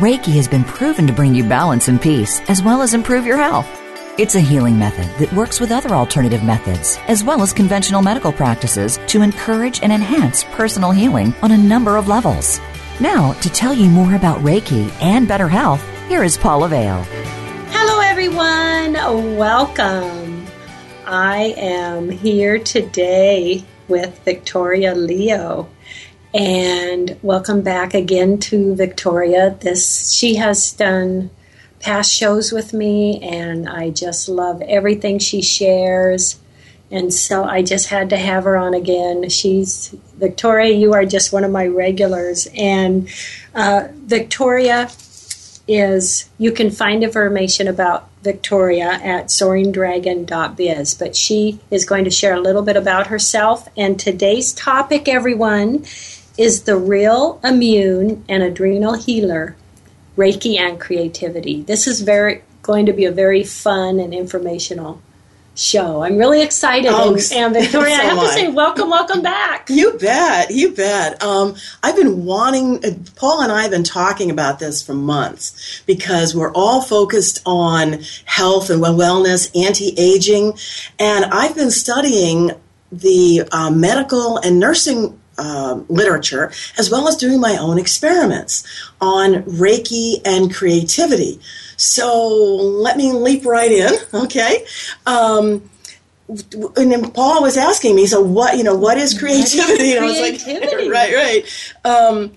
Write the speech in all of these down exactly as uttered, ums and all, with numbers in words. Reiki has been proven to bring you balance and peace, as well as improve your health. It's a healing method that works with other alternative methods, as well as conventional medical practices, to encourage and enhance personal healing on a number of levels. Now, to tell you more about Reiki and better health, here is Paula Vale. Hello, everyone. Welcome. I am here today with Victoria Leo. And welcome back again to Victoria. This she has done past shows with me, and I just love everything she shares. And so I just had to have her on again. She's Victoria. You are just one of my regulars, and uh, Victoria is. You can find information about Victoria at soaring dragon dot biz, but she is going to share a little bit about herself. And today's topic, everyone, is the real immune and adrenal healer, Reiki and creativity. This is very going to be a very fun and informational show. I'm really excited. Oh, and, and Victoria, so I have to say welcome, welcome back. You bet, you bet. Um, I've been wanting, Paul and I have been talking about this for months because we're all focused on health and wellness, anti-aging, and I've been studying the uh, medical and nursing Uh, literature, as well as doing my own experiments on Reiki and creativity. So let me leap right in, okay? Um, and then Paul was asking me, so what, you know, what is creativity? What is creativity? And I was like, right, right. Um,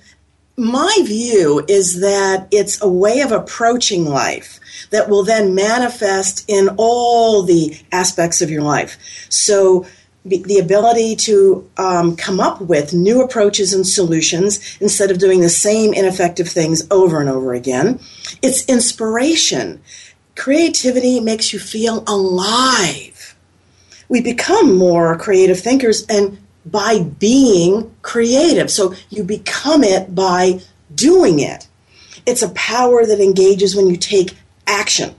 my view is that it's a way of approaching life that will then manifest in all the aspects of your life. So the ability to um, come up with new approaches and solutions instead of doing the same ineffective things over and over again. It's inspiration. Creativity makes you feel alive. We become more creative thinkers and by being creative. So you become it by doing it. It's a power that engages when you take action.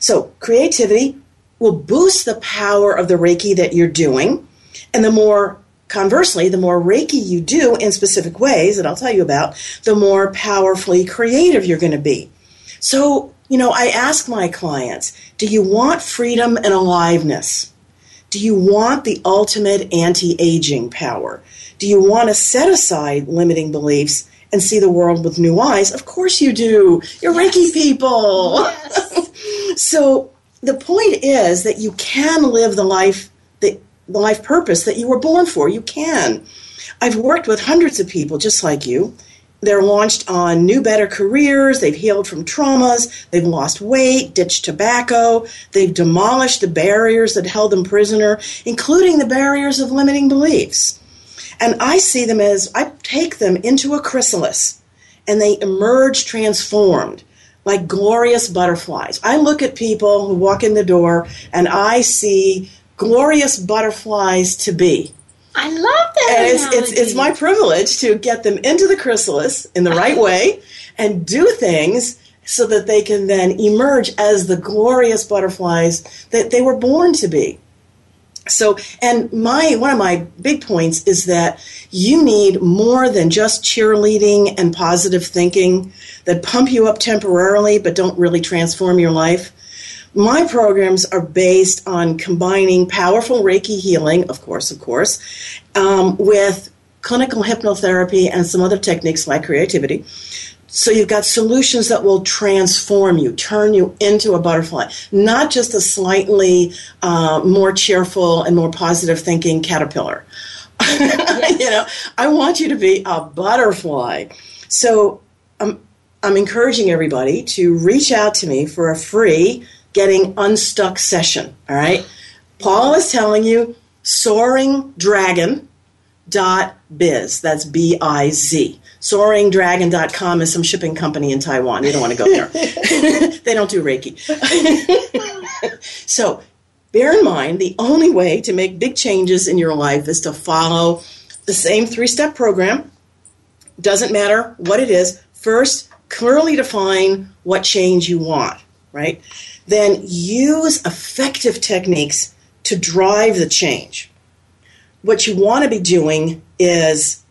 So creativity will boost the power of the Reiki that you're doing. And the more, conversely, the more Reiki you do in specific ways that I'll tell you about, the more powerfully creative you're going to be. So, you know, I ask my clients, do you want freedom and aliveness? Do you want the ultimate anti-aging power? Do you want to set aside limiting beliefs and see the world with new eyes? Of course you do. You're yes. Reiki people. Yes. So, the point is that you can live the life, the, the life purpose that you were born for. You can. I've worked with hundreds of people just like you. They're launched on new, better careers. They've healed from traumas. They've lost weight, ditched tobacco. They've demolished the barriers that held them prisoner, including the barriers of limiting beliefs. And I see them as, I take them into a chrysalis, and they emerge transformed, like glorious butterflies. I look at people who walk in the door, and I see glorious butterflies to be. I love that and analogy. It's, it's, it's my privilege to get them into the chrysalis in the right way and do things so that they can then emerge as the glorious butterflies that they were born to be. So, and my one of my big points is that you need more than just cheerleading and positive thinking that pump you up temporarily but don't really transform your life. My programs are based on combining powerful Reiki healing, of course, of course, um, with clinical hypnotherapy and some other techniques like creativity. So you've got solutions that will transform you, turn you into a butterfly, not just a slightly uh, more cheerful and more positive thinking caterpillar. Yes. You know, I want you to be a butterfly. So um, I'm encouraging everybody to reach out to me for a free getting unstuck session, all right? Paula is telling you soaring dragon dot biz. That's B I Z. soaring dragon dot com is some shipping company in Taiwan. You don't want to go there. They don't do Reiki. So bear in mind, the only way to make big changes in your life is to follow the same three-step program. Doesn't matter what it is. First, clearly define what change you want, right? Then use effective techniques to drive the change. What you want to be doing is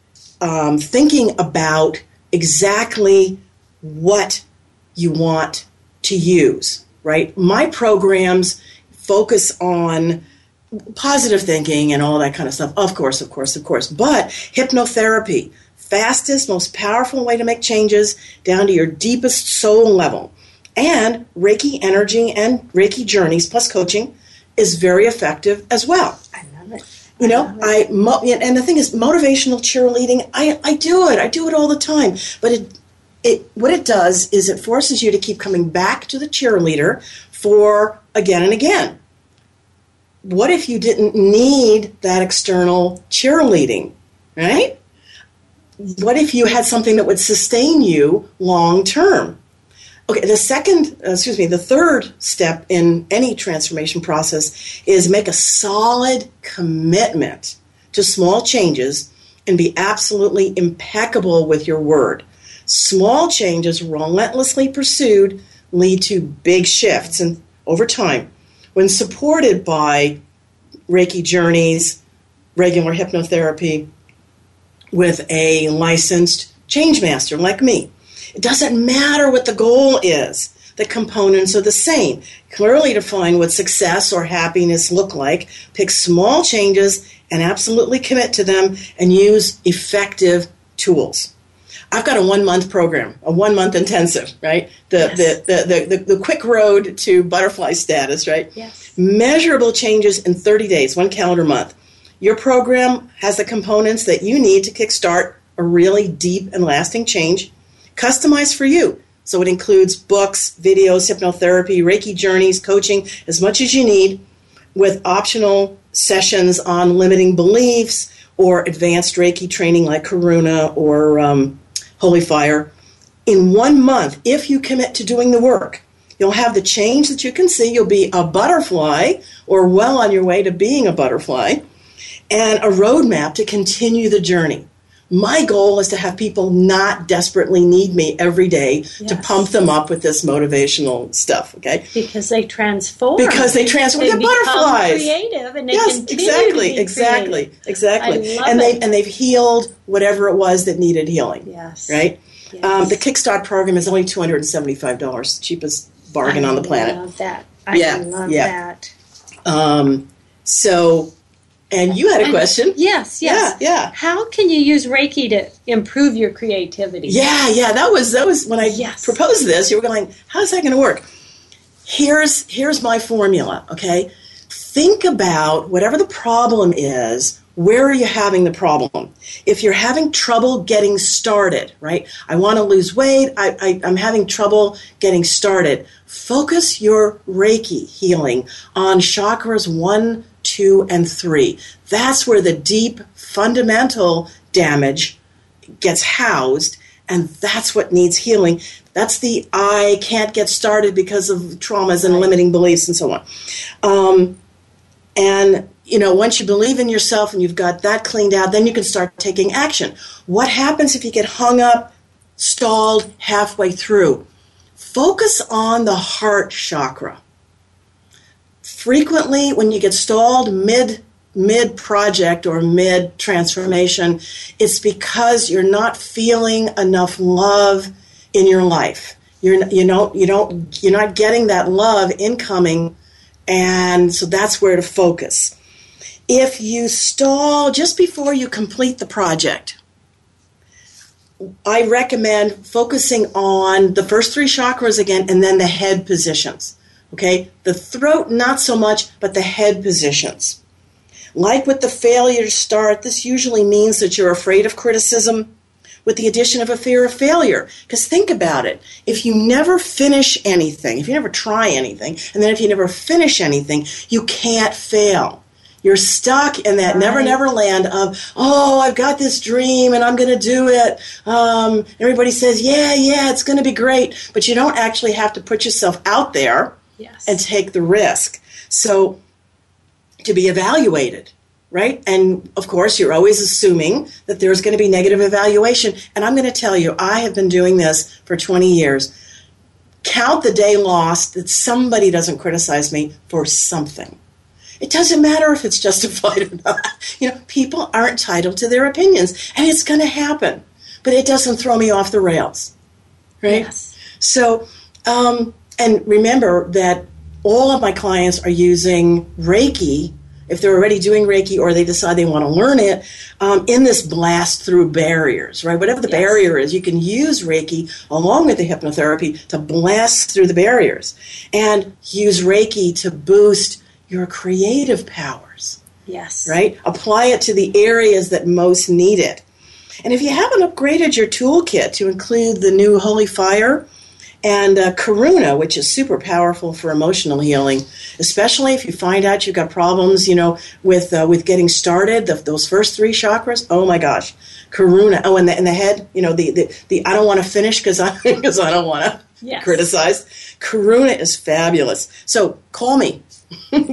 um, thinking about exactly what you want to use, right? My programs focus on positive thinking and all that kind of stuff. Of course, of course, of course. But hypnotherapy, fastest, most powerful way to make changes down to your deepest soul level. And Reiki energy and Reiki journeys plus coaching is very effective as well. I love it. I you know, love it. I mo- and the thing is, motivational cheerleading, I, I do it. I do it all the time. But it it what it does is it forces you to keep coming back to the cheerleader for again and again. What if you didn't need that external cheerleading, right? What if you had something that would sustain you long term? Okay, the second, uh, excuse me, the third step in any transformation process is make a solid commitment to small changes and be absolutely impeccable with your word. Small changes relentlessly pursued lead to big shifts and over time. When supported by Reiki journeys, regular hypnotherapy, with a licensed change master like me, it doesn't matter what the goal is. The components are the same. Clearly define what success or happiness look like. Pick small changes and absolutely commit to them and use effective tools. I've got a one-month program, a one-month intensive, right? The, yes. the, the, the, the, the quick road to butterfly status, right? Yes. Measurable changes in thirty days, one calendar month. Your program has the components that you need to kickstart a really deep and lasting change, customized for you. So it includes books, videos, hypnotherapy, Reiki journeys, coaching, as much as you need, with optional sessions on limiting beliefs or advanced Reiki training like Karuna or um, Holy Fire. In one month, if you commit to doing the work, you'll have the change that you can see. You'll be a butterfly or well on your way to being a butterfly, and a roadmap to continue the journey. My goal is to have people not desperately need me every day yes. to pump them up with this motivational stuff, okay? Because they transform. Because they transform. They They're butterflies. Creative and they yes, continue exactly, to be exactly, creative. exactly, exactly. And they and they've healed whatever it was that needed healing. Yes. Right. Yes. Um, the Kickstart program is only two hundred and seventy-five dollars, cheapest bargain I on the planet. I love that. I yeah, love yeah. that. Um, so. And you had a question. And yes, yes. Yeah, yeah. How can you use Reiki to improve your creativity? Yeah, yeah. That was that was when I yes. proposed this, you were going, how's that going to work? Here's here's my formula, okay? Think about whatever the problem is, where are you having the problem? If you're having trouble getting started, right? I want to lose weight. I, I, I'm having trouble getting started. Focus your Reiki healing on chakras one, two, and three. That's where the deep fundamental damage gets housed, and that's what needs healing. That's the I can't get started because of traumas and limiting beliefs and so on. Um, and, you know, once you believe in yourself and you've got that cleaned out, then you can start taking action. What happens if you get hung up, stalled halfway through? Focus on the heart chakra. Frequently, when you get stalled mid, mid-project or mid-transformation, it's because you're not feeling enough love in your life. You're you don't you don't you're not getting that love incoming, and so that's where to focus. If you stall just before you complete the project, I recommend focusing on the first three chakras again, and then the head positions. Okay, the throat, not so much, but the head positions. Like with the failure to start, this usually means that you're afraid of criticism with the addition of a fear of failure. Because think about it. If you never finish anything, if you never try anything, and then if you never finish anything, you can't fail. You're stuck in that never, never land of, oh, I've got this dream and I'm going to do it. Um, everybody says, yeah, yeah, it's going to be great. But you don't actually have to put yourself out there yes. and take the risk. So to be evaluated, right? And, of course, you're always assuming that there's going to be negative evaluation. And I'm going to tell you, I have been doing this for twenty years. Count the day lost that somebody doesn't criticize me for something. It doesn't matter if it's justified or not. You know, people are entitled to their opinions, and it's going to happen. But it doesn't throw me off the rails, right? Yes. So, um, and remember that all of my clients are using Reiki, if they're already doing Reiki or they decide they want to learn it, um, in this blast through barriers, right? Whatever the yes. barrier is, you can use Reiki along with the hypnotherapy to blast through the barriers and use Reiki to boost your creative powers. Yes. Right? Apply it to the areas that most need it. And if you haven't upgraded your toolkit to include the new Holy Fire and uh, Karuna, which is super powerful for emotional healing, especially if you find out you've got problems, you know, with uh, with getting started, the, those first three chakras, oh my gosh, Karuna. Oh, and the, and the head, you know, the, the, the I don't want to finish because I, because I don't want to yes. criticize. Karuna is fabulous. So call me.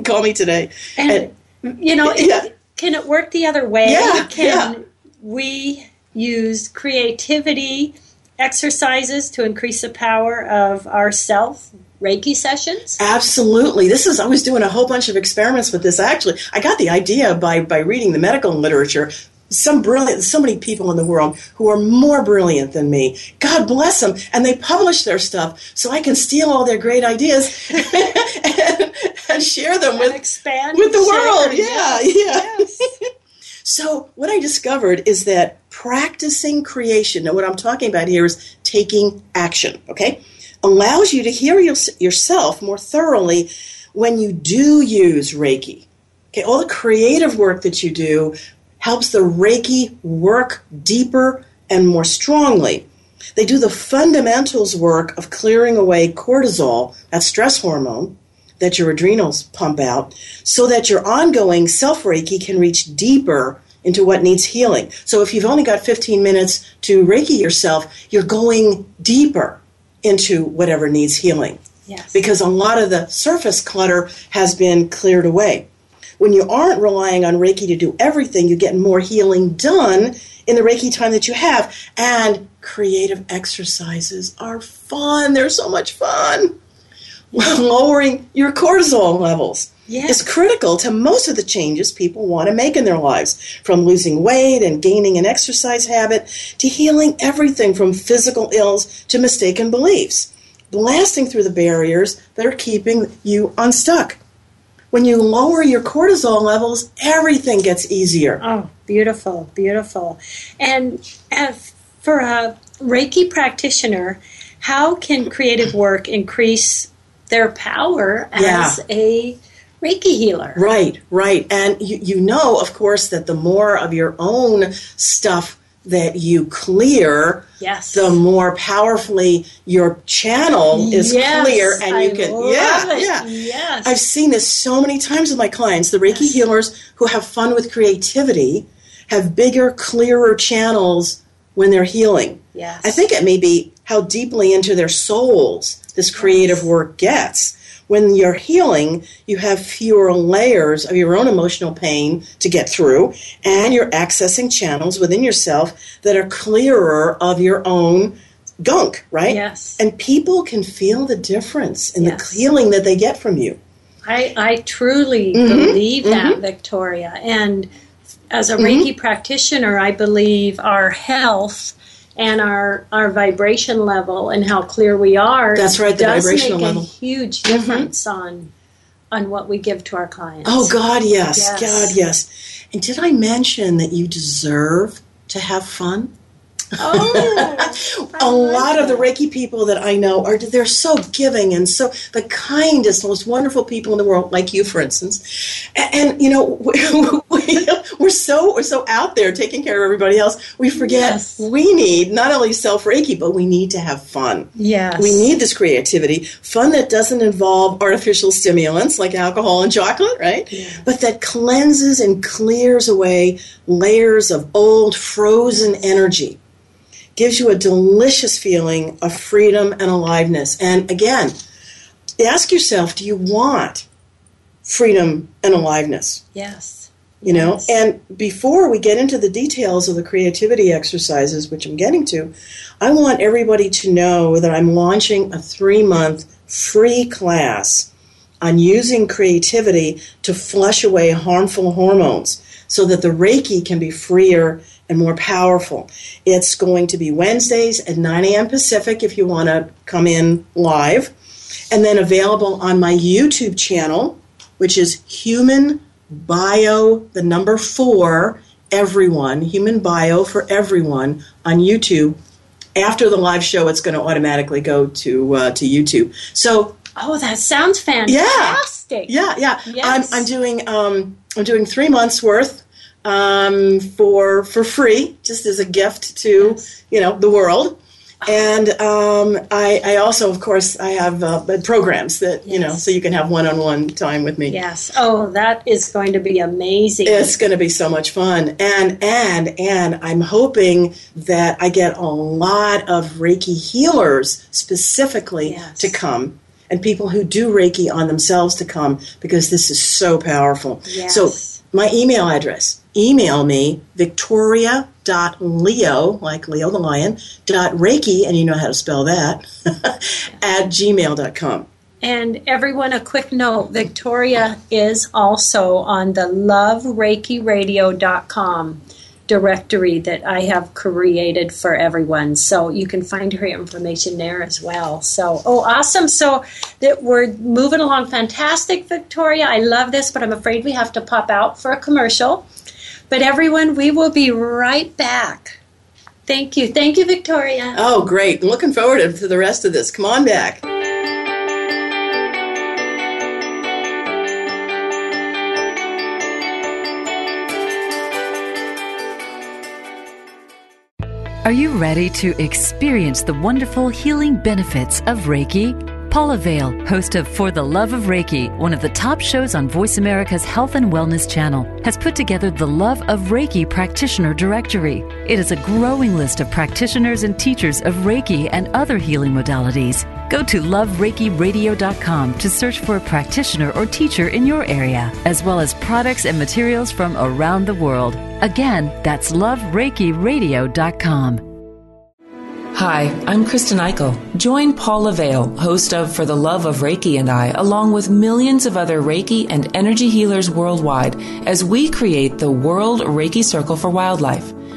Call me today. And, and you know, yeah. it, can it work the other way? Yeah, can yeah. we use creativity exercises to increase the power of our self Reiki sessions? Absolutely. This is, I was doing a whole bunch of experiments with this. Actually, I got the idea by, by reading the medical literature. Some brilliant, so many people in the world who are more brilliant than me. God bless them. And they publish their stuff so I can steal all their great ideas and, and share them and with, expand with the world. Yeah, yes. yeah. Yes. So what I discovered is that practicing creation, and what I'm talking about here is taking action, okay, allows you to hear your, yourself more thoroughly when you do use Reiki. Okay, all the creative work that you do helps the Reiki work deeper and more strongly. They do the fundamentals work of clearing away cortisol, that stress hormone that your adrenals pump out, so that your ongoing self-Reiki can reach deeper into what needs healing. So if you've only got fifteen minutes to Reiki yourself, you're going deeper into whatever needs healing. Yes. Because a lot of the surface clutter has been cleared away. When you aren't relying on Reiki to do everything, you get more healing done in the Reiki time that you have. And creative exercises are fun. They're so much fun. Lowering your cortisol levels yes. is critical to most of the changes people want to make in their lives, from losing weight and gaining an exercise habit to healing everything from physical ills to mistaken beliefs, blasting through the barriers that are keeping you unstuck. When you lower your cortisol levels, everything gets easier. Oh, beautiful, beautiful. And for a Reiki practitioner, how can creative work increase their power as yeah. a Reiki healer? Right, right. And you, you know, of course, that the more of your own stuff that you clear, yes. the more powerfully your channel is yes, clear, and you I can, love yeah, it. yeah. Yes. I've seen this so many times with my clients. The Reiki yes. healers who have fun with creativity have bigger, clearer channels when they're healing. Yes. I think it may be how deeply into their souls this creative yes. work gets. When you're healing, you have fewer layers of your own emotional pain to get through, and you're accessing channels within yourself that are clearer of your own gunk, right? Yes. And people can feel the difference in yes. the healing that they get from you. I, I truly mm-hmm. believe that, mm-hmm. Victoria. And as a Reiki mm-hmm. practitioner, I believe our health and our, our vibration level and how clear we are That's right, the does vibrational make level. a huge difference mm-hmm. on on what we give to our clients. Oh, God, yes. yes. God, yes. And did I mention that you deserve to have fun? Oh, a lot that. of the Reiki people that I know, are they're so giving and so the kindest, most wonderful people in the world, like you, for instance. And, and you know, we, we, we're so we're so out there taking care of everybody else, we forget yes. we need not only self-Reiki, but we need to have fun. Yes. We need this creativity, fun that doesn't involve artificial stimulants like alcohol and chocolate, right? Yeah. But that cleanses and clears away layers of old frozen energy. Gives you a delicious feeling of freedom and aliveness. And again, ask yourself, do you want freedom and aliveness? Yes. You know, yes. And before we get into the details of the creativity exercises, which I'm getting to, I want everybody to know that I'm launching a three-month free class on using creativity to flush away harmful hormones so that the Reiki can be freer and more powerful. It's going to be Wednesdays at nine a.m. Pacific if you want to come in live, and then available on my YouTube channel, which is HumanBio, the number four, everyone, HumanBio for everyone on YouTube. After the live show, it's going to automatically go to uh, to YouTube. So, oh, that sounds fantastic! Yeah, yeah, yeah. Yes. I'm, I'm doing um, I'm doing three months worth. Um, for for free, just as a gift to you know the world, and um, I, I also, of course, I have uh, programs that yes. you know, so you can have one-on-one time with me. Yes. Oh, that is going to be amazing. It's going to be so much fun, and and and I'm hoping that I get a lot of Reiki healers specifically yes. to come. And people who do Reiki on themselves to come, because this is so powerful. Yes. So my email address, email me, victoria dot leo, like Leo the Lion, dot Reiki, and you know how to spell that, at gmail dot com. And everyone, a quick note, Victoria is also on the love reiki radio dot com directory that I have created for everyone, so you can find her information there as well. So, oh, awesome! So that we're moving along, fantastic, Victoria. I love this, but I'm afraid we have to pop out for a commercial. But everyone, we will be right back. Thank you, thank you, Victoria. Oh, great! I'm looking forward to the rest of this. Come on back. Are you ready to experience the wonderful healing benefits of Reiki? Paula Vale, host of For the Love of Reiki, one of the top shows on Voice America's Health and Wellness channel, has put together the Love of Reiki Practitioner Directory. It is a growing list of practitioners and teachers of Reiki and other healing modalities. Go to love reiki radio dot com to search for a practitioner or teacher in your area, as well as products and materials from around the world. Again, that's love reiki radio dot com. Hi, I'm Kristen Eichel. Join Paula Vale, host of For the Love of Reiki, and I, along with millions of other Reiki and energy healers worldwide, as we create the World Reiki Circle for Wildlife,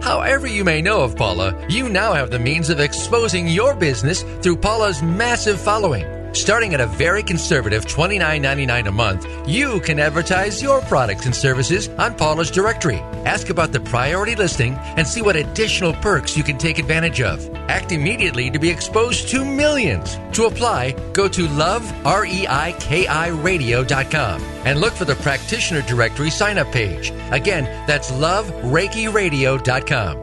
However you may know of Paula, you now have the means of exposing your business through Paula's massive following. Starting at a very conservative twenty-nine ninety-nine a month, you can advertise your products and services on Paula's directory. Ask about the priority listing and see what additional perks you can take advantage of. Act immediately to be exposed to millions. To apply, go to love reiki radio dot com and look for the practitioner directory sign-up page. Again, that's love reiki radio dot com.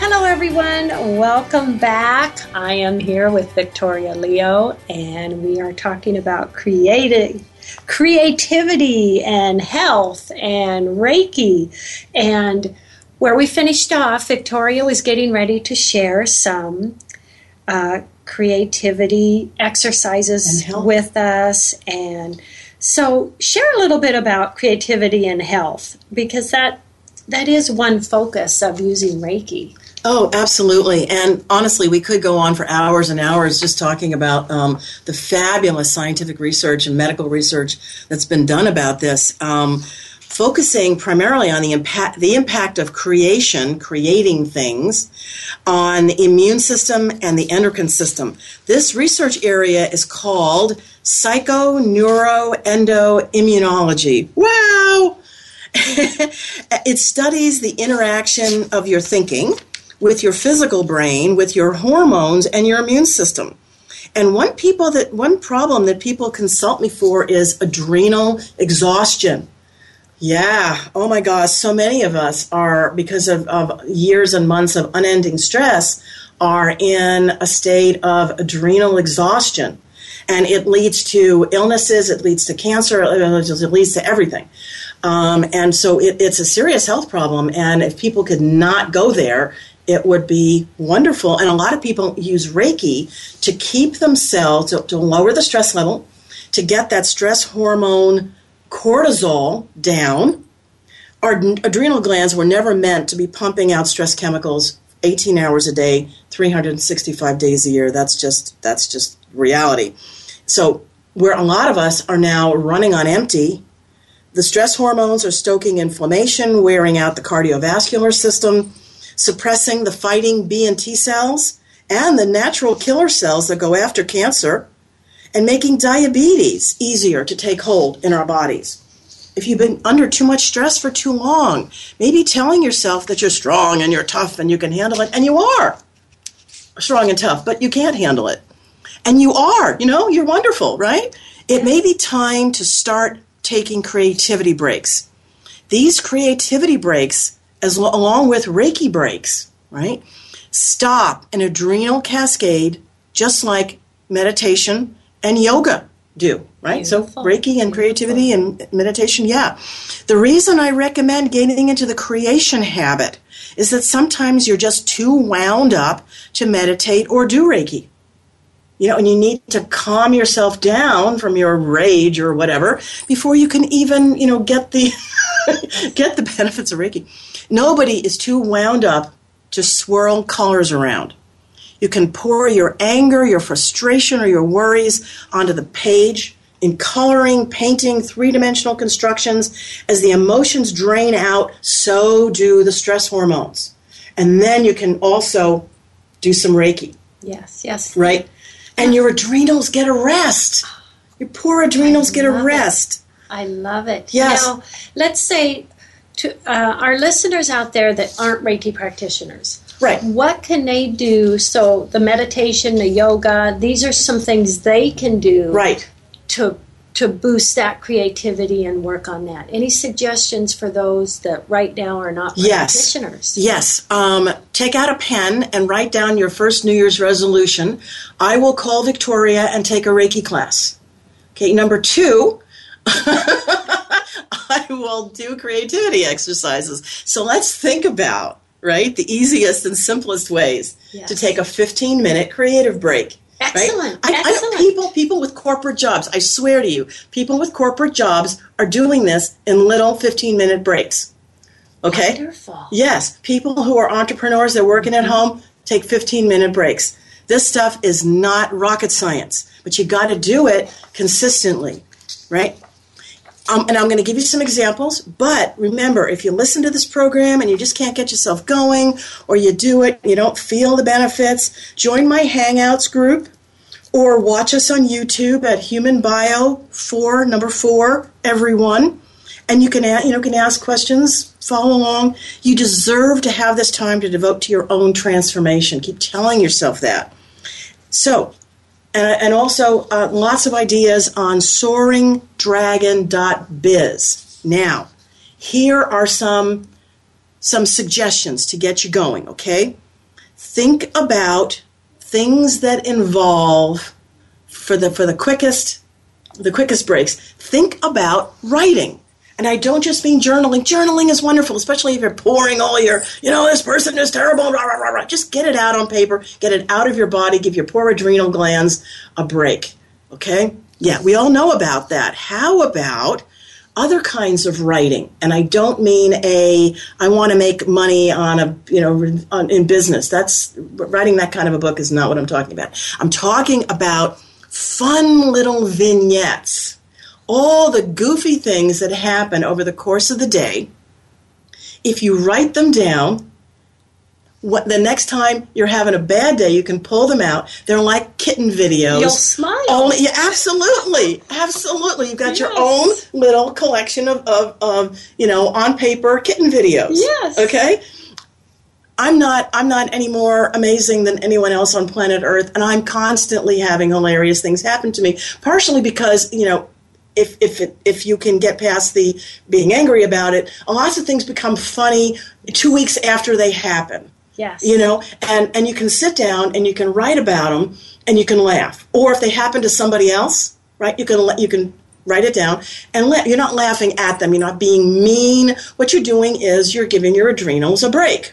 Hello, everyone. Welcome back. I am here with Victoria Leo, and we are talking about creative, creativity and health and Reiki. And where we finished off, Victoria was getting ready to share some uh, creativity exercises with us. And so share a little bit about creativity and health, because that that is one focus of using Reiki. Oh, absolutely. And honestly, we could go on for hours and hours just talking about um, the fabulous scientific research and medical research that's been done about this, um, focusing primarily on the impact, the impact of creation, creating things, on the immune system and the endocrine system. This research area is called psychoneuroendoimmunology. Wow! It studies the interaction of your thinking with your physical brain, with your hormones, and your immune system. And one people that one problem that people consult me for is adrenal exhaustion. Yeah, oh my gosh, so many of us are, because of, of years and months of unending stress, are in a state of adrenal exhaustion. And it leads to illnesses, it leads to cancer, it leads to everything. Um, and so it, it's a serious health problem, and if people could not go there, it would be wonderful. And a lot of people use Reiki to keep themselves, to, to lower the stress level, to get that stress hormone cortisol down. Our adrenal glands were never meant to be pumping out stress chemicals eighteen hours a day, three hundred sixty-five days a year. That's just that's just reality. So where a lot of us are now running on empty, the stress hormones are stoking inflammation, wearing out the cardiovascular system, suppressing the fighting B and T cells and the natural killer cells that go after cancer, and making diabetes easier to take hold in our bodies. If you've been under too much stress for too long, maybe telling yourself that you're strong and you're tough and you can handle it, and you are strong and tough, but you can't handle it. And you are, you know, you're wonderful, right? It may be time to start taking creativity breaks. These creativity breaks, as lo- along with Reiki breaks, right, stop an adrenal cascade just like meditation and yoga do, right? Beautiful. So Reiki and creativity Beautiful. and meditation, yeah. The reason I recommend getting into the creation habit is that sometimes you're just too wound up to meditate or do Reiki. You know, and you need to calm yourself down from your rage or whatever before you can even, you know, get the get the benefits of Reiki. Nobody is too wound up to swirl colors around. You can pour your anger, your frustration, or your worries onto the page in coloring, painting, three-dimensional constructions. As the emotions drain out, so do the stress hormones. And then you can also do some Reiki. Yes, yes. Right? And your adrenals get a rest. Your poor adrenals get a rest. It. I love it. Yes. Now, let's say to uh, our listeners out there that aren't Reiki practitioners. Right. What can they do? So the meditation, the yoga, these are some things they can do. Right. To to boost that creativity and work on that. Any suggestions for those that right now are not yes. practitioners? Yes. Um, take out a pen and write down your first New Year's resolution. I will call Victoria and take a Reiki class. Okay, number two, I will do creativity exercises. So let's think about, right, the easiest and simplest ways yes. to take a fifteen-minute creative break. Excellent. Right? I, Excellent. I people, people with corporate jobs, I swear to you, people with corporate jobs are doing this in little fifteen-minute breaks. Okay? Wonderful. Yes. People who are entrepreneurs, they're working at home, take fifteen-minute breaks. This stuff is not rocket science, but you got to do it consistently, right? Um, and I'm going to give you some examples, but remember, if you listen to this program and you just can't get yourself going, or you do it, you don't feel the benefits, join my Hangouts group or watch us on YouTube at HumanBio four, number four, everyone. And you can, you know, can ask questions follow along? You deserve to have this time to devote to your own transformation. Keep telling yourself that. So, and, and also uh, lots of ideas on soaring dragon dot biz. Now, here are some some suggestions to get you going, okay? Think about things that involve, for the for the quickest the quickest breaks, think about writing. And I don't just mean journaling. Journaling is wonderful, especially if you're pouring all your, you know, this person is terrible, rah, rah, rah, rah. Just get it out on paper. Get it out of your body. Give your poor adrenal glands a break, okay? Yeah, we all know about that. How about other kinds of writing? And I don't mean a, I want to make money on a, you know, on, in business. That's, writing that kind of a book is not what I'm talking about. I'm talking about fun little vignettes. All the goofy things that happen over the course of the day, if you write them down, what, the next time you're having a bad day, you can pull them out. They're like kitten videos. You'll smile. Only, yeah, absolutely. Absolutely. You've got yes. your own little collection of, of, of, you know, on paper kitten videos. Yes. Okay? I'm not I'm not any more amazing than anyone else on planet Earth, and I'm constantly having hilarious things happen to me, partially because, you know, If if it, if you can get past the being angry about it, lots of things become funny two weeks after they happen. Yes. You know, and, and you can sit down and you can write about them and you can laugh. Or if they happen to somebody else, right, you can you can write it down and la- you're not laughing at them. You're not being mean. What you're doing is you're giving your adrenals a break.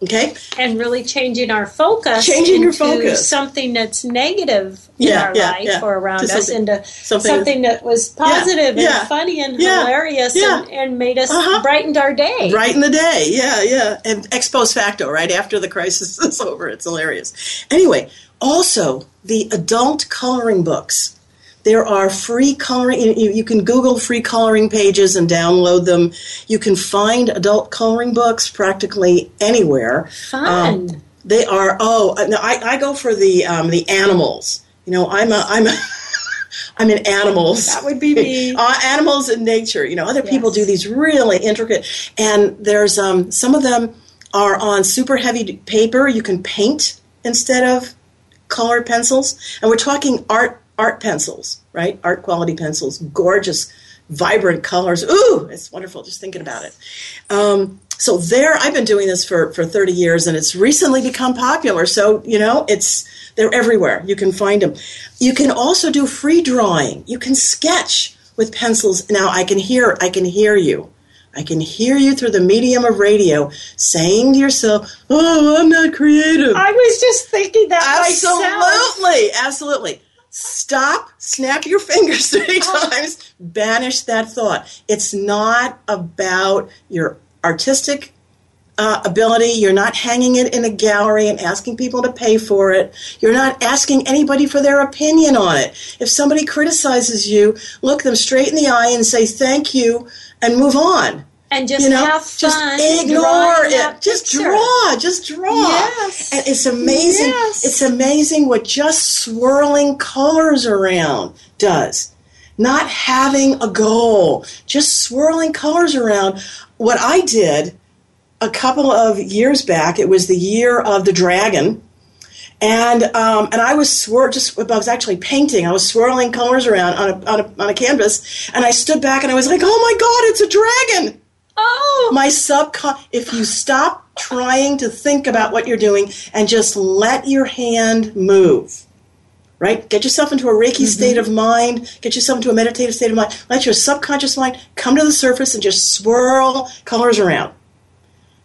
Okay? And really changing our focus changing into your focus. something that's negative yeah, in our yeah, life yeah. or around Just us something, into something, something that was positive yeah, and yeah, funny and yeah, hilarious yeah. And, and made us, uh-huh. brightened our day. Brighten the day, yeah, yeah. And ex post facto, right? After the crisis is over, it's hilarious. Anyway, also the adult coloring books. There are free coloring, you, you can Google free coloring pages and download them. You can find adult coloring books practically anywhere. Fun. Um, they are, oh, no, I, I go for the um, the animals. You know, I'm a, I'm a I'm in animals. That would be me. Uh, animals and nature. You know, other yes. people do these really intricate, and there's um, some of them are on super heavy paper. You can paint instead of colored pencils. And we're talking art Art pencils, right? Art quality pencils, gorgeous, vibrant colors. Ooh, it's wonderful just thinking about it. Um, so there, I've been doing this for, for thirty years, and it's recently become popular. So, you know, it's they're everywhere. You can find them. You can also do free drawing. You can sketch with pencils. Now, I can hear, I can hear you. I can hear you through the medium of radio saying to yourself, oh, I'm not creative. I was just thinking that absolutely, myself. Absolutely, absolutely. Stop, snap your fingers three times, banish that thought. It's not about your artistic uh, ability. You're not hanging it in a gallery and asking people to pay for it. You're not asking anybody for their opinion on it. If somebody criticizes you, look them straight in the eye and say thank you and move on. And just you know, have fun. Just ignore it. Just picture. draw. Just draw. Yes. And it's amazing. Yes. It's amazing what just swirling colors around does. Not having a goal. Just swirling colors around. What I did a couple of years back, it was the year of the dragon. And um, and I was swir- just I was actually painting. I was swirling colors around on a, on a on a canvas. And I stood back and I was like, oh my God, it's a dragon. Oh, my subcon. If you stop trying to think about what you're doing and just let your hand move, right? Get yourself into a Reiki mm-hmm. state of mind. Get yourself into a meditative state of mind. Let your subconscious mind come to the surface and just swirl colors around.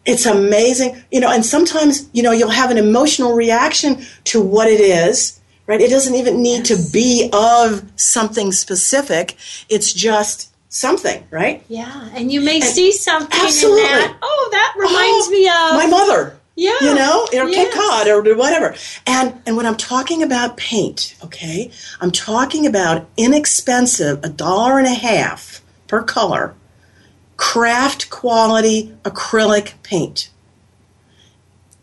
It's amazing. You know, and sometimes, you know, you'll have an emotional reaction to what it is, right? It doesn't even need yes. to be of something specific. It's just something, right? Yeah, and you may and see something absolutely. in that. Oh, that reminds oh, me of my mother. Yeah, you know, or yes. Cape Cod, or whatever. And and when I'm talking about paint, okay, I'm talking about inexpensive, a dollar and a half per color, craft quality acrylic paint.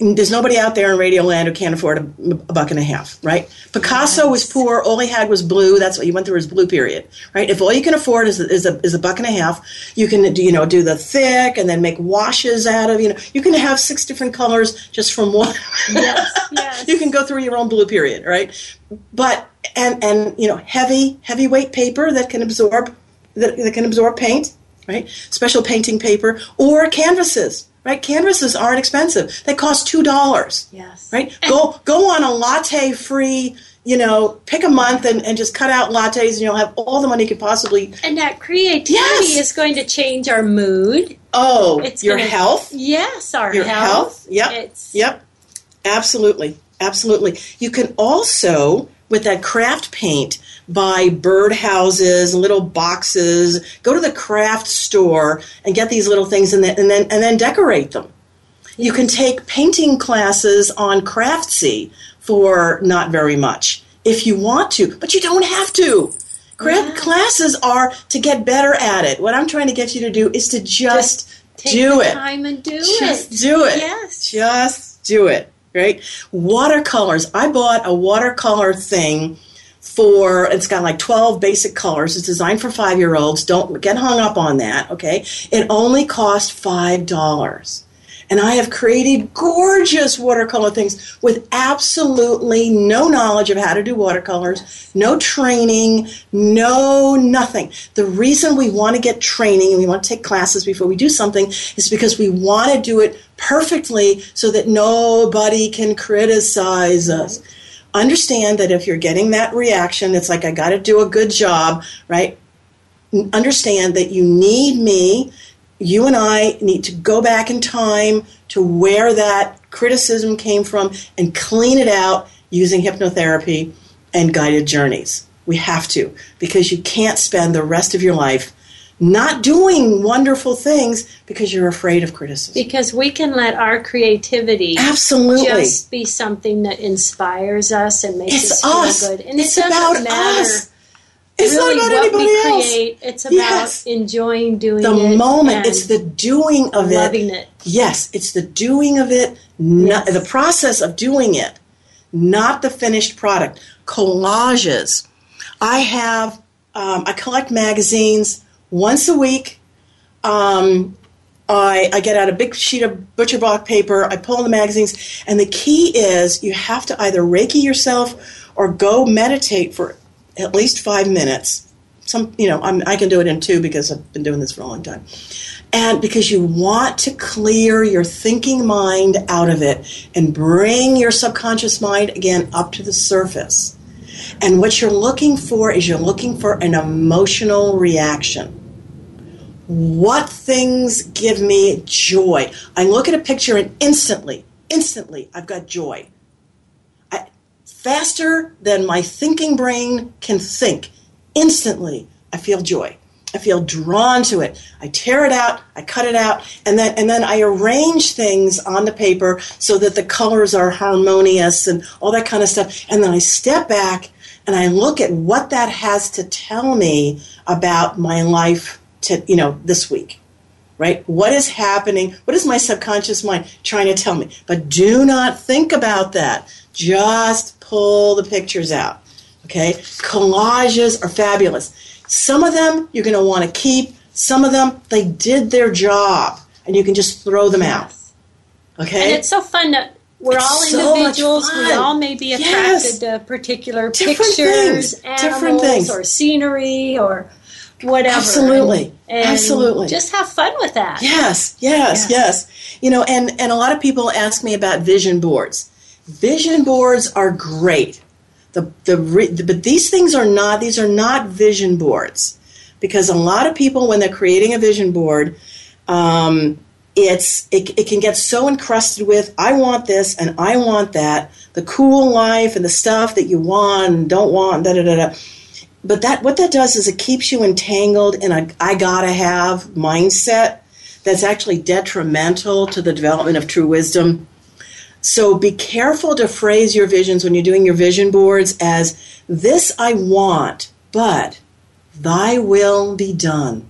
There's nobody out there in Radio Land who can't afford a, a buck and a half, right? Picasso yes. was poor. All he had was blue. That's what he went through, his blue period, right? If all you can afford is, is, a, is a buck and a half, you can do, you know, do the thick and then make washes out of, you know, you can have six different colors just from one. Yes, yes. You can go through your own blue period, right? But, and, and you know, heavy, heavyweight paper that can absorb, that, that can absorb paint, right? Special painting paper or canvases. Right, canvases aren't expensive. They cost two dollars. Yes. Right. Go go on a latte free. You know, pick a month and, and just cut out lattes, and you'll have all the money you could possibly. And that creativity yes. is going to change our mood. Oh, it's your gonna, health. Yes, our your health. health. Yep. It's... Yep. Absolutely, absolutely. You can also with that craft paint. Buy birdhouses, little boxes. Go to the craft store and get these little things, and then and then and then decorate them. You can take painting classes on Craftsy for not very much if you want to, but you don't have to. Craft yeah. classes are to get better at it. What I'm trying to get you to do is to just, just take do the it. Time and do just it. Just do it. Yes. Just do it. Right? Watercolors. I bought a watercolor thing. For it's got like twelve basic colors. It's designed for five-year-olds. Don't get hung up on that, okay? It only cost five dollars. And I have created gorgeous watercolor things with absolutely no knowledge of how to do watercolors, no training, no nothing. The reason we want to get training and we want to take classes before we do something is because we want to do it perfectly so that nobody can criticize us. Understand that if you're getting that reaction, it's like, I got to do a good job, right? Understand that you need me, you and I need to go back in time to where that criticism came from and clean it out using hypnotherapy and guided journeys. We have to, because you can't spend the rest of your life not doing wonderful things because you're afraid of criticism. Because we can let our creativity absolutely just be something that inspires us and makes it's us feel us. Good. And it's it doesn't matter us. It's really not about what anybody we else. Create. It's about yes. enjoying doing the it. The moment. It's the doing of loving it. Loving it. Yes, it's the doing of it, not, yes. the process of doing it, not the finished product. Collages. I have, um, I collect magazines. Once a week, um, I, I get out a big sheet of butcher block paper, I pull the magazines, and the key is you have to either Reiki yourself or go meditate for at least five minutes. Some, you know, I'm, I can do it in two because I've been doing this for a long time. And because you want to clear your thinking mind out of it and bring your subconscious mind again up to the surface. And what you're looking for is you're looking for an emotional reaction. What things give me joy? I look at a picture and instantly, instantly, I've got joy. I, faster than my thinking brain can think, instantly, I feel joy. I feel drawn to it. I tear it out, I cut it out, and then and then I arrange things on the paper so that the colors are harmonious and all that kind of stuff. And then I step back and I look at what that has to tell me about my life. To, you know, this week, right? What is happening? What is my subconscious mind trying to tell me? But do not think about that. Just pull the pictures out, okay? Collages are fabulous. Some of them you're going to want to keep. Some of them, they did their job, and you can just throw them out, okay? And it's so fun that we're it's all individuals. So we all may be attracted yes. to particular different pictures, things. Animals, different things. Or scenery, or... whatever. Absolutely. And Absolutely. Just have fun with that. Yes, yes, yes, yes. You know, and, and a lot of people ask me about vision boards. Vision boards are great. The, the the but these things are not these are not vision boards, because a lot of people, when they're creating a vision board, um, it's it, it can get so encrusted with I want this and I want that, the cool life and the stuff that you want and don't want, da da da da. But that what that does is it keeps you entangled in a I gotta have mindset that's actually detrimental to the development of true wisdom. So be careful to phrase your visions when you're doing your vision boards as, this I want, but thy will be done,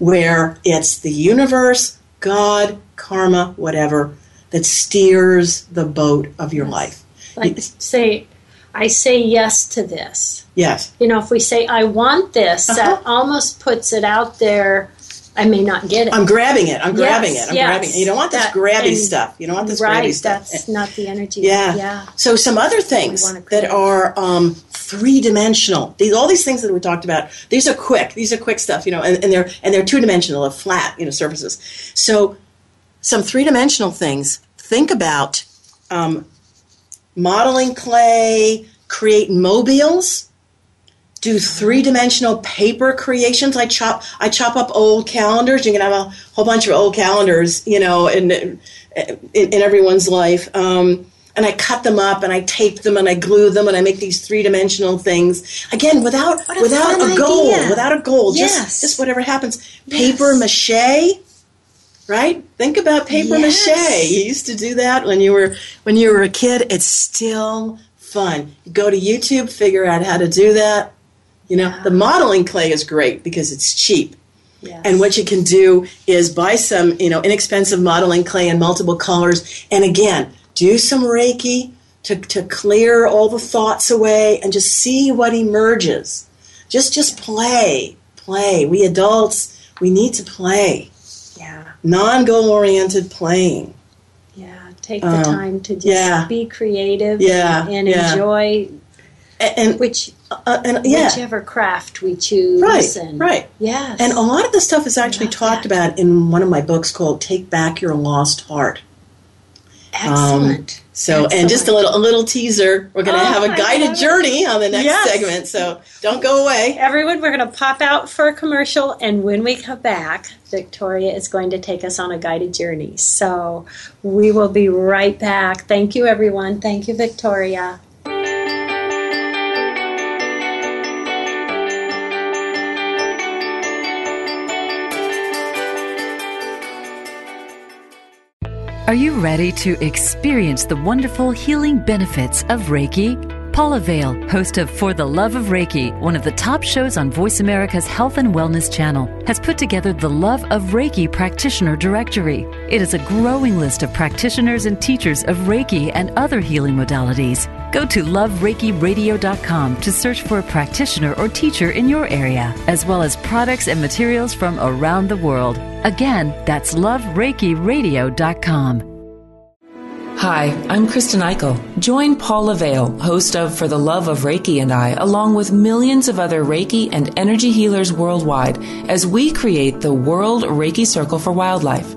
where it's the universe, God, karma, whatever, that steers the boat of your yes. life. Like you, say, I say yes to this. Yes. You know, if we say, I want this, uh-huh. that almost puts it out there. I may not get it. I'm grabbing it. I'm yes, grabbing it. I'm yes. grabbing it. You don't want this that, grabby stuff. You don't want this right, grabby stuff. That's and, not the energy. Yeah. yeah. So some other things that are um, three-dimensional. These all these things that we talked about. These are quick. These are quick stuff. You know, and, and they're and they're two-dimensional, or flat. You know, surfaces. So some three-dimensional things. Think about um, modeling clay. Create mobiles. Do three-dimensional paper creations. I chop I chop up old calendars. You can have a whole bunch of old calendars, you know, in in, in everyone's life. Um, and I cut them up, and I tape them, and I glue them, and I make these three-dimensional things. Again, without a without a goal, idea. without a goal, yes. just, just whatever happens. Paper yes. mache. Right? Think about paper yes. mache. You used to do that when you were when you were a kid. It's still fun. You go to YouTube, figure out how to do that. You know, yeah. the modeling clay is great because it's cheap. Yes. And what you can do is buy some, you know, inexpensive modeling clay in multiple colors. And again, do some Reiki to, to clear all the thoughts away and just see what emerges. Just just play, play. We adults, we need to play. Yeah. Non-goal-oriented playing. Yeah, take the um, time to just yeah. be creative yeah. and, and yeah. enjoy and, and which... Uh, and, yeah. whichever craft we choose. Right, and, right. Yes. And a lot of this stuff is actually talked that. about in one of my books called Take Back Your Lost Heart. Excellent. Um, so, Excellent. And just a little a little teaser, we're going to oh, have a guided journey on the next yes. segment, so don't go away. Everyone, we're going to pop out for a commercial, and when we come back, Victoria is going to take us on a guided journey. So we will be right back. Thank you, everyone. Thank you, Victoria. Are you ready to experience the wonderful healing benefits of Reiki? Paula Vale, host of For the Love of Reiki, one of the top shows on Voice America's Health and Wellness channel, has put together the Love of Reiki Practitioner Directory. It is a growing list of practitioners and teachers of Reiki and other healing modalities. Go to Love Reiki Radio dot com to search for a practitioner or teacher in your area, as well as products and materials from around the world. Again, that's Love Reiki Radio dot com. Hi, I'm Kristen Eichel. Join Paula Vale, host of For the Love of Reiki, and I, along with millions of other Reiki and energy healers worldwide, as we create the World Reiki Circle for Wildlife,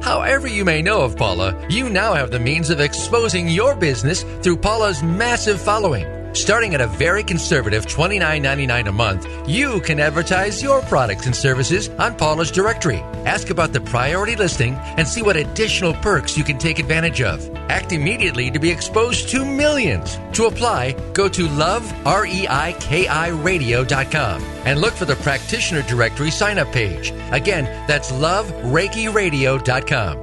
However you may know of Paula, you now have the means of exposing your business through Paula's massive following. Starting at a very conservative twenty-nine ninety-nine a month, you can advertise your products and services on Paula's directory. Ask about the priority listing and see what additional perks you can take advantage of. Act immediately to be exposed to millions. To apply, go to love reiki radio dot com and look for the Practitioner Directory sign-up page. Again, that's love reiki radio dot com.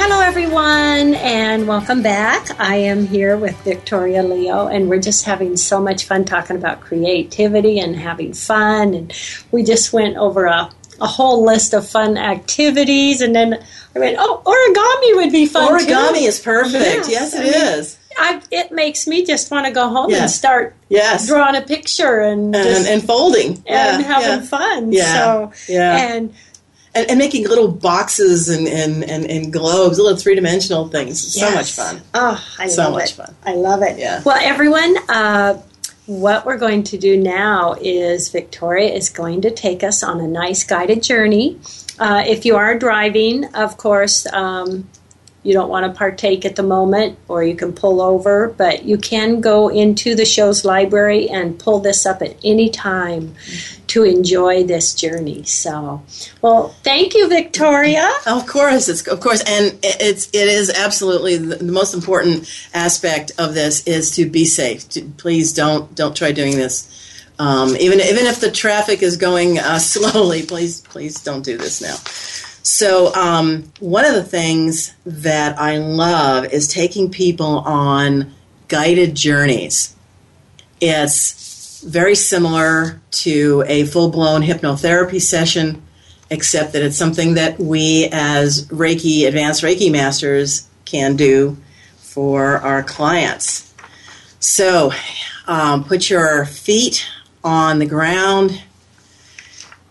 Hello, everyone, and welcome back. I am here with Victoria Leo, and we're just having so much fun talking about creativity and having fun. And we just went over a, a whole list of fun activities, and then I went, oh, origami would be fun, Origami too. is perfect. Yes, yes it I mean, is. I, it makes me just want to go home yes. and start yes. drawing a picture and and, just, and folding and yeah. having yeah. fun. Yeah. So, yeah. And, and and making little boxes and, and, and, and globes, little three dimensional things. Yes. So much fun. Oh, I so love much it. fun. I love it. Yeah. Well, everyone, uh, what we're going to do now is Victoria is going to take us on a nice guided journey. Uh, if you are driving, of course. Um, You don't want to partake at the moment, or you can pull over, but you can go into the show's library and pull this up at any time to enjoy this journey. So, well, thank you, Victoria. Of course, it's, of course, and it's it is absolutely the, the most important aspect of this is to be safe. To, please don't don't try doing this. Um, even even if the traffic is going uh, slowly, please please don't do this now. So um, one of the things that I love is taking people on guided journeys. It's very similar to a full-blown hypnotherapy session, except that it's something that we as Reiki, advanced Reiki masters can do for our clients. So um, put your feet on the ground.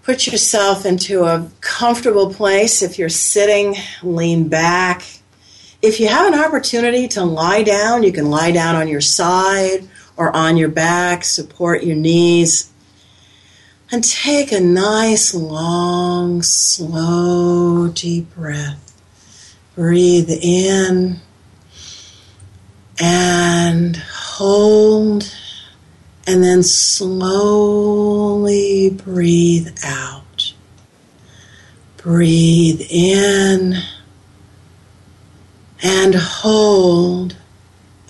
Put yourself into a comfortable place. If you're sitting, lean back. If you have an opportunity to lie down, you can lie down on your side or on your back, support your knees, and take a nice, long, slow, deep breath. Breathe in and hold. And then slowly breathe out. Breathe in and hold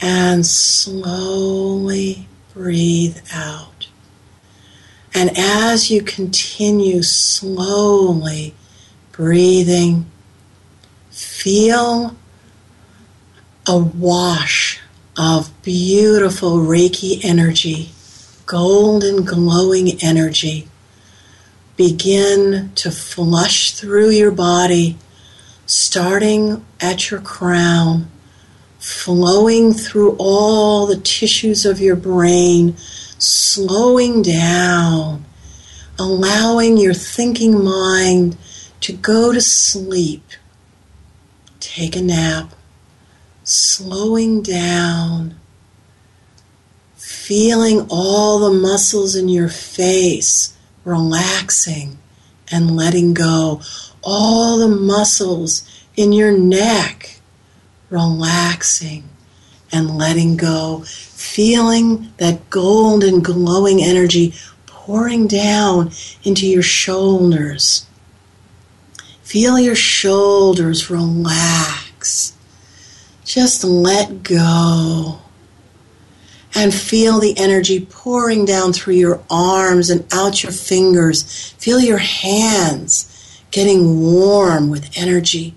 and slowly breathe out. And as you continue slowly breathing, feel a wash of beautiful Reiki energy. Golden glowing energy begin to flush through your body, starting at your crown, flowing through all the tissues of your brain, slowing down, allowing your thinking mind to go to sleep, take a nap, slowing down, feeling all the muscles in your face relaxing and letting go. All the muscles in your neck relaxing and letting go. Feeling that golden glowing energy pouring down into your shoulders. Feel your shoulders relax. Just let go. And feel the energy pouring down through your arms and out your fingers. Feel your hands getting warm with energy.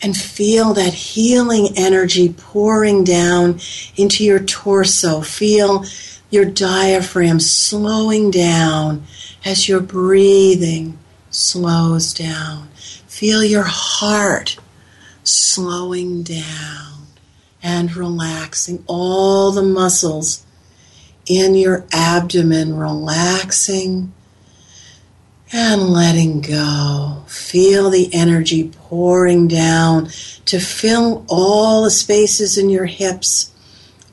And feel that healing energy pouring down into your torso. Feel your diaphragm slowing down as your breathing slows down. Feel your heart slowing down. And relaxing all the muscles in your abdomen, relaxing and letting go. Feel the energy pouring down to fill all the spaces in your hips,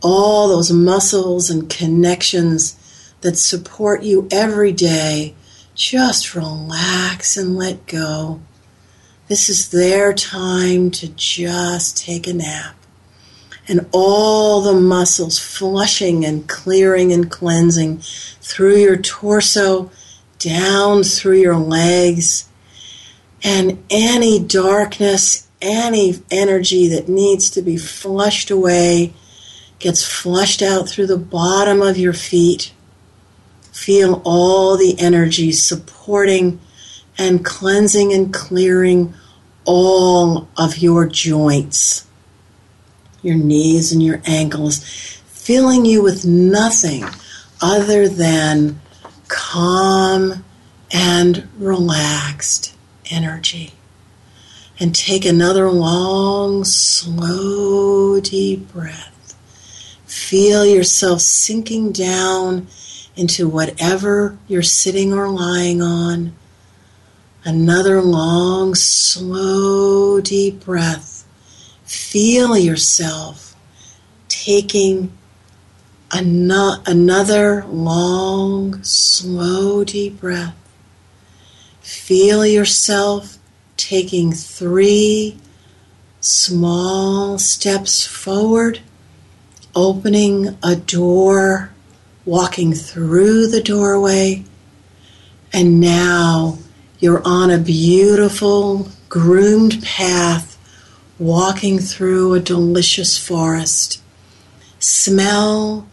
all those muscles and connections that support you every day. Just relax and let go. This is their time to just take a nap. And all the muscles flushing and clearing and cleansing through your torso, down through your legs, and any darkness, any energy that needs to be flushed away gets flushed out through the bottom of your feet. Feel all the energy supporting and cleansing and clearing all of your joints, your knees and your ankles, filling you with nothing other than calm and relaxed energy. And take another long, slow, deep breath. Feel yourself sinking down into whatever you're sitting or lying on. Another long, slow, deep breath. Feel yourself taking another long, slow, deep breath. Feel yourself taking three small steps forward, opening a door, walking through the doorway, and now you're on a beautiful, groomed path, walking through a delicious forest. Smell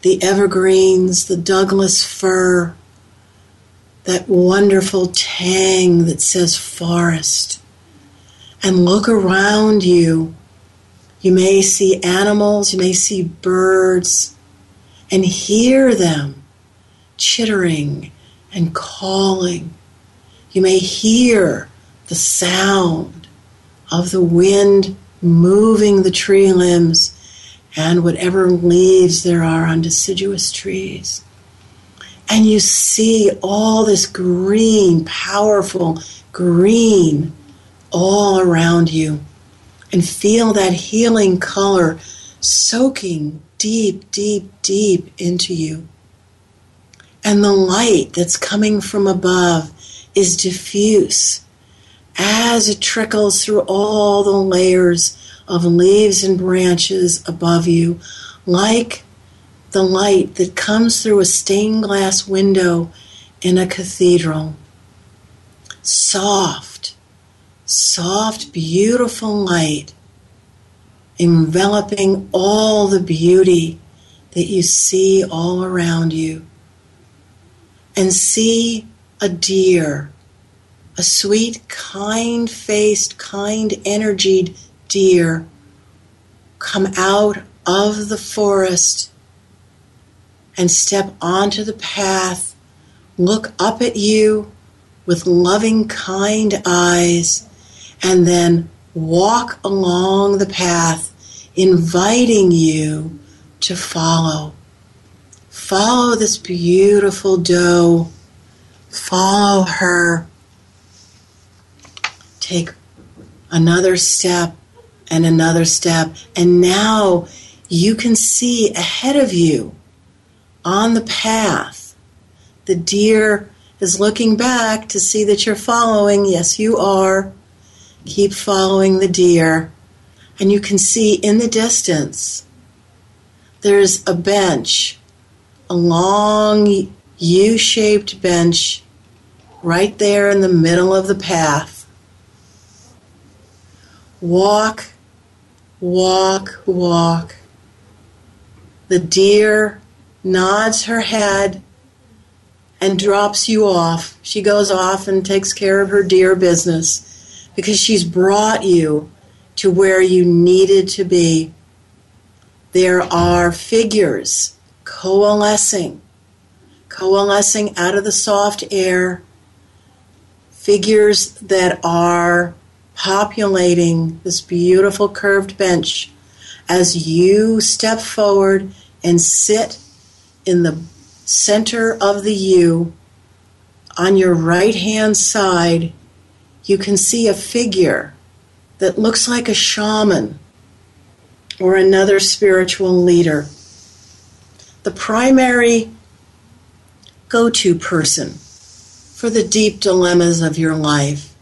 the evergreens, the Douglas fir, that wonderful tang that says forest. And look around you. You may see animals, you may see birds, and hear them chittering and calling. You may hear the sound of the wind moving the tree limbs and whatever leaves there are on deciduous trees. And you see all this green, powerful green all around you. And feel that healing color soaking deep, deep, deep into you. And the light that's coming from above is diffuse as it trickles through all the layers of leaves and branches above you, like the light that comes through a stained glass window in a cathedral. Soft, soft, beautiful light enveloping all the beauty that you see all around you. And see a deer, a sweet, kind-faced, kind-energied deer come out of the forest and step onto the path, look up at you with loving, kind eyes, and then walk along the path, inviting you to follow. Follow this beautiful doe. Follow her. Take another step and another step. And now you can see ahead of you on the path. The deer is looking back to see that you're following. Yes, you are. Keep following the deer. And you can see in the distance, there's a bench, a long U-shaped bench right there in the middle of the path. Walk, walk, walk. The deer nods her head and drops you off. She goes off and takes care of her deer business because she's brought you to where you needed to be. There are figures coalescing, coalescing out of the soft air, figures that are populating this beautiful curved bench as you step forward and sit in the center of the U. On your right-hand side, you can see a figure that looks like a shaman or another spiritual leader. The primary go-to person for the deep dilemmas of your life.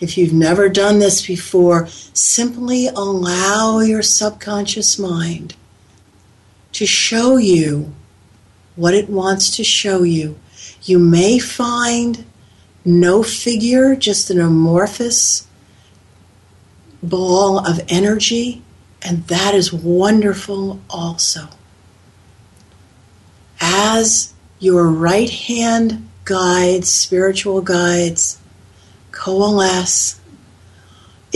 If you've never done this before, simply allow your subconscious mind to show you what it wants to show you. You may find no figure, just an amorphous ball of energy, and that is wonderful also. As your right hand guides, spiritual guides, coalesce,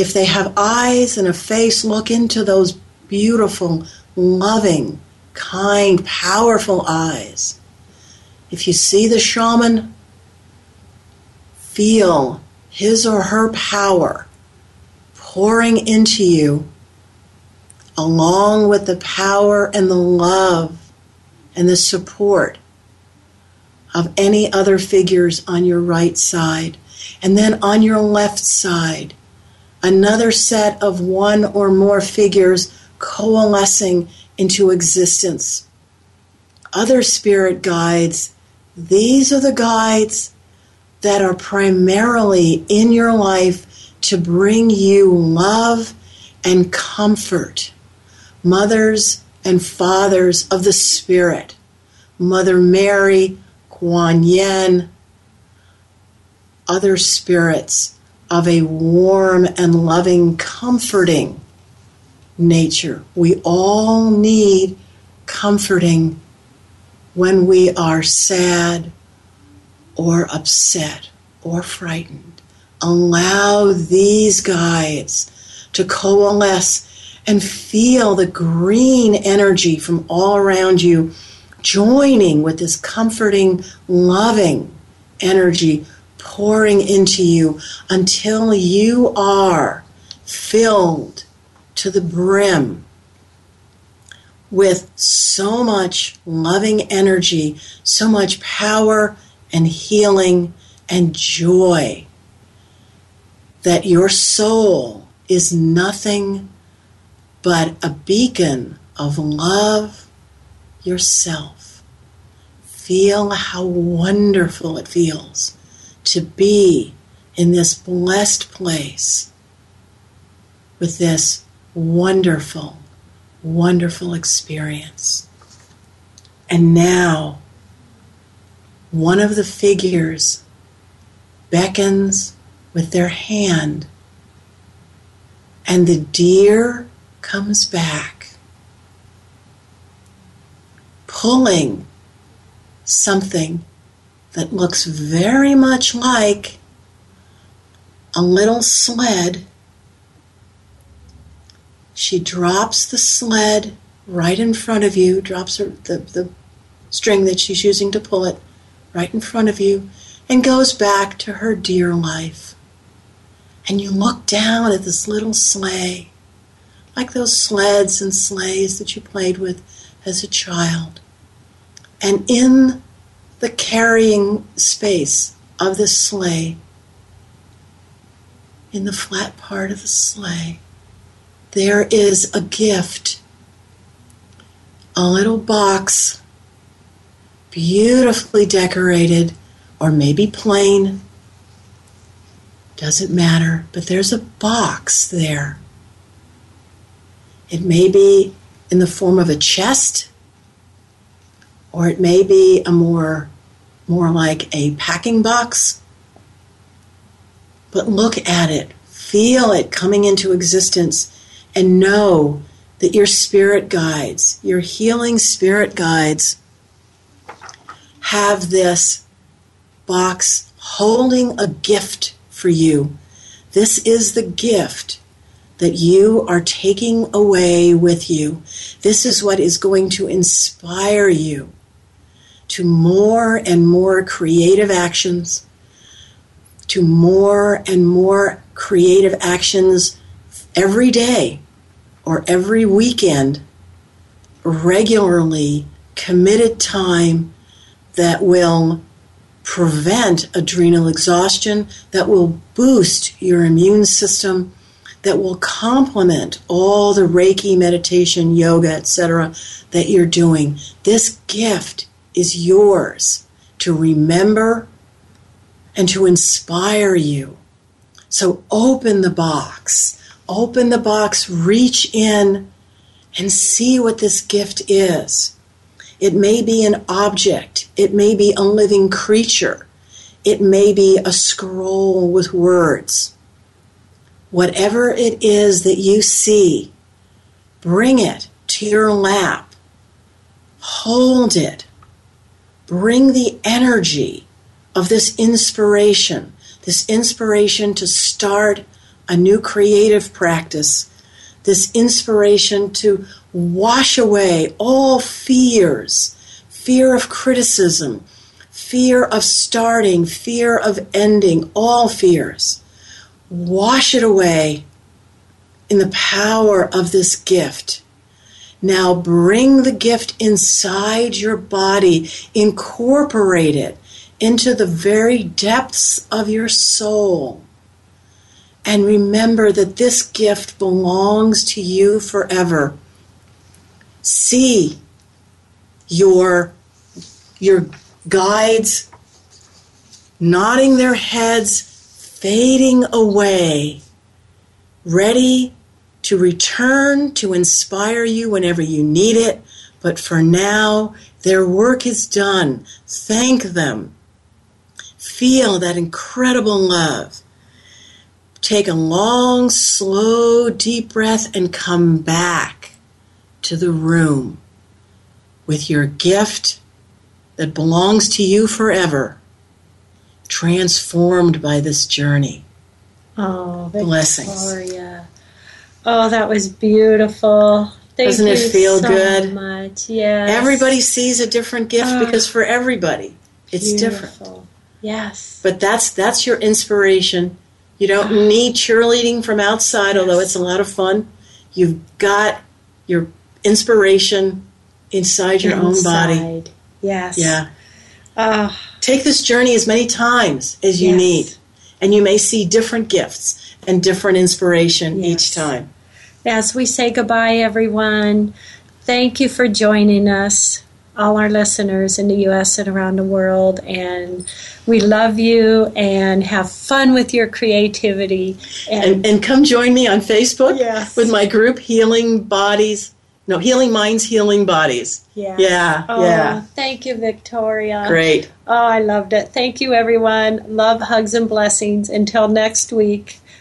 if they have eyes and a face, look into those beautiful, loving, kind, powerful eyes. If you see the shaman, feel his or her power pouring into you, along with the power and the love and the support of any other figures on your right side. And then on your left side, another set of one or more figures coalescing into existence. Other spirit guides, these are the guides that are primarily in your life to bring you love and comfort. Mothers and fathers of the spirit, Mother Mary, Kuan Yin, other spirits of a warm and loving, comforting nature. We all need comforting when we are sad or upset or frightened. Allow these guides to coalesce and feel the green energy from all around you joining with this comforting, loving energy pouring into you until you are filled to the brim with so much loving energy, so much power and healing and joy that your soul is nothing but a beacon of love yourself. Feel how wonderful it feels to be in this blessed place with this wonderful, wonderful experience. And now, one of the figures beckons with their hand, and the deer comes back, pulling something that looks very much like a little sled. She drops the sled right in front of you, drops her, the, the string that she's using to pull it right in front of you, and goes back to her deer life. And you look down at this little sleigh, like those sleds and sleighs that you played with as a child. And in the carrying space of the sleigh, in the flat part of the sleigh, there is a gift, a little box, beautifully decorated, or maybe plain, doesn't matter, but there's a box there. It may be in the form of a chest, or it may be a more, more like a packing box. But look at it, feel it coming into existence, and know that your spirit guides, your healing spirit guides, have this box holding a gift for you. This is the gift that you are taking away with you. This is what is going to inspire you to more and more creative actions, to more and more creative actions every day or every weekend, regularly committed time that will prevent adrenal exhaustion, that will boost your immune system, that will complement all the Reiki, meditation, yoga, et cetera that you're doing. This gift is yours to remember and to inspire you. So open the box. Open the box, reach in, and see what this gift is. It may be an object. It may be a living creature. It may be a scroll with words. Whatever it is that you see, bring it to your lap. Hold it. Bring the energy of this inspiration, this inspiration to start a new creative practice, this inspiration to wash away all fears, fear of criticism, fear of starting, fear of ending, all fears. Wash it away in the power of this gift. Now bring the gift inside your body. Incorporate it into the very depths of your soul. And remember that this gift belongs to you forever. See your, your guides nodding their heads, fading away, ready to return to inspire you whenever you need it. But for now, their work is done. Thank them. Feel that incredible love. Take a long, slow, deep breath and come back to the room with your gift that belongs to you forever, transformed by this journey. Oh, Victoria. Blessings. Oh, that was beautiful. Thank Doesn't you it feel so good? Much. Yes. Everybody sees a different gift oh, because for everybody, it's beautiful. Different. Yes. But that's that's your inspiration. You don't oh. need cheerleading from outside, yes. although it's a lot of fun. You've got your inspiration inside your inside. own body. Yes. Yeah. Oh. Take this journey as many times as you yes. need, and you may see different gifts. And different inspiration yes. each time. As we say goodbye, everyone, thank you for joining us, all our listeners in the U S and around the world. And we love you and have fun with your creativity. And, and, and come join me on Facebook yes. with my group, Healing Bodies. No, Healing Minds, Healing Bodies. Yeah. Yeah. Oh, yeah. Thank you, Victoria. Great. Oh, I loved it. Thank you, everyone. Love, hugs, and blessings. Until next week.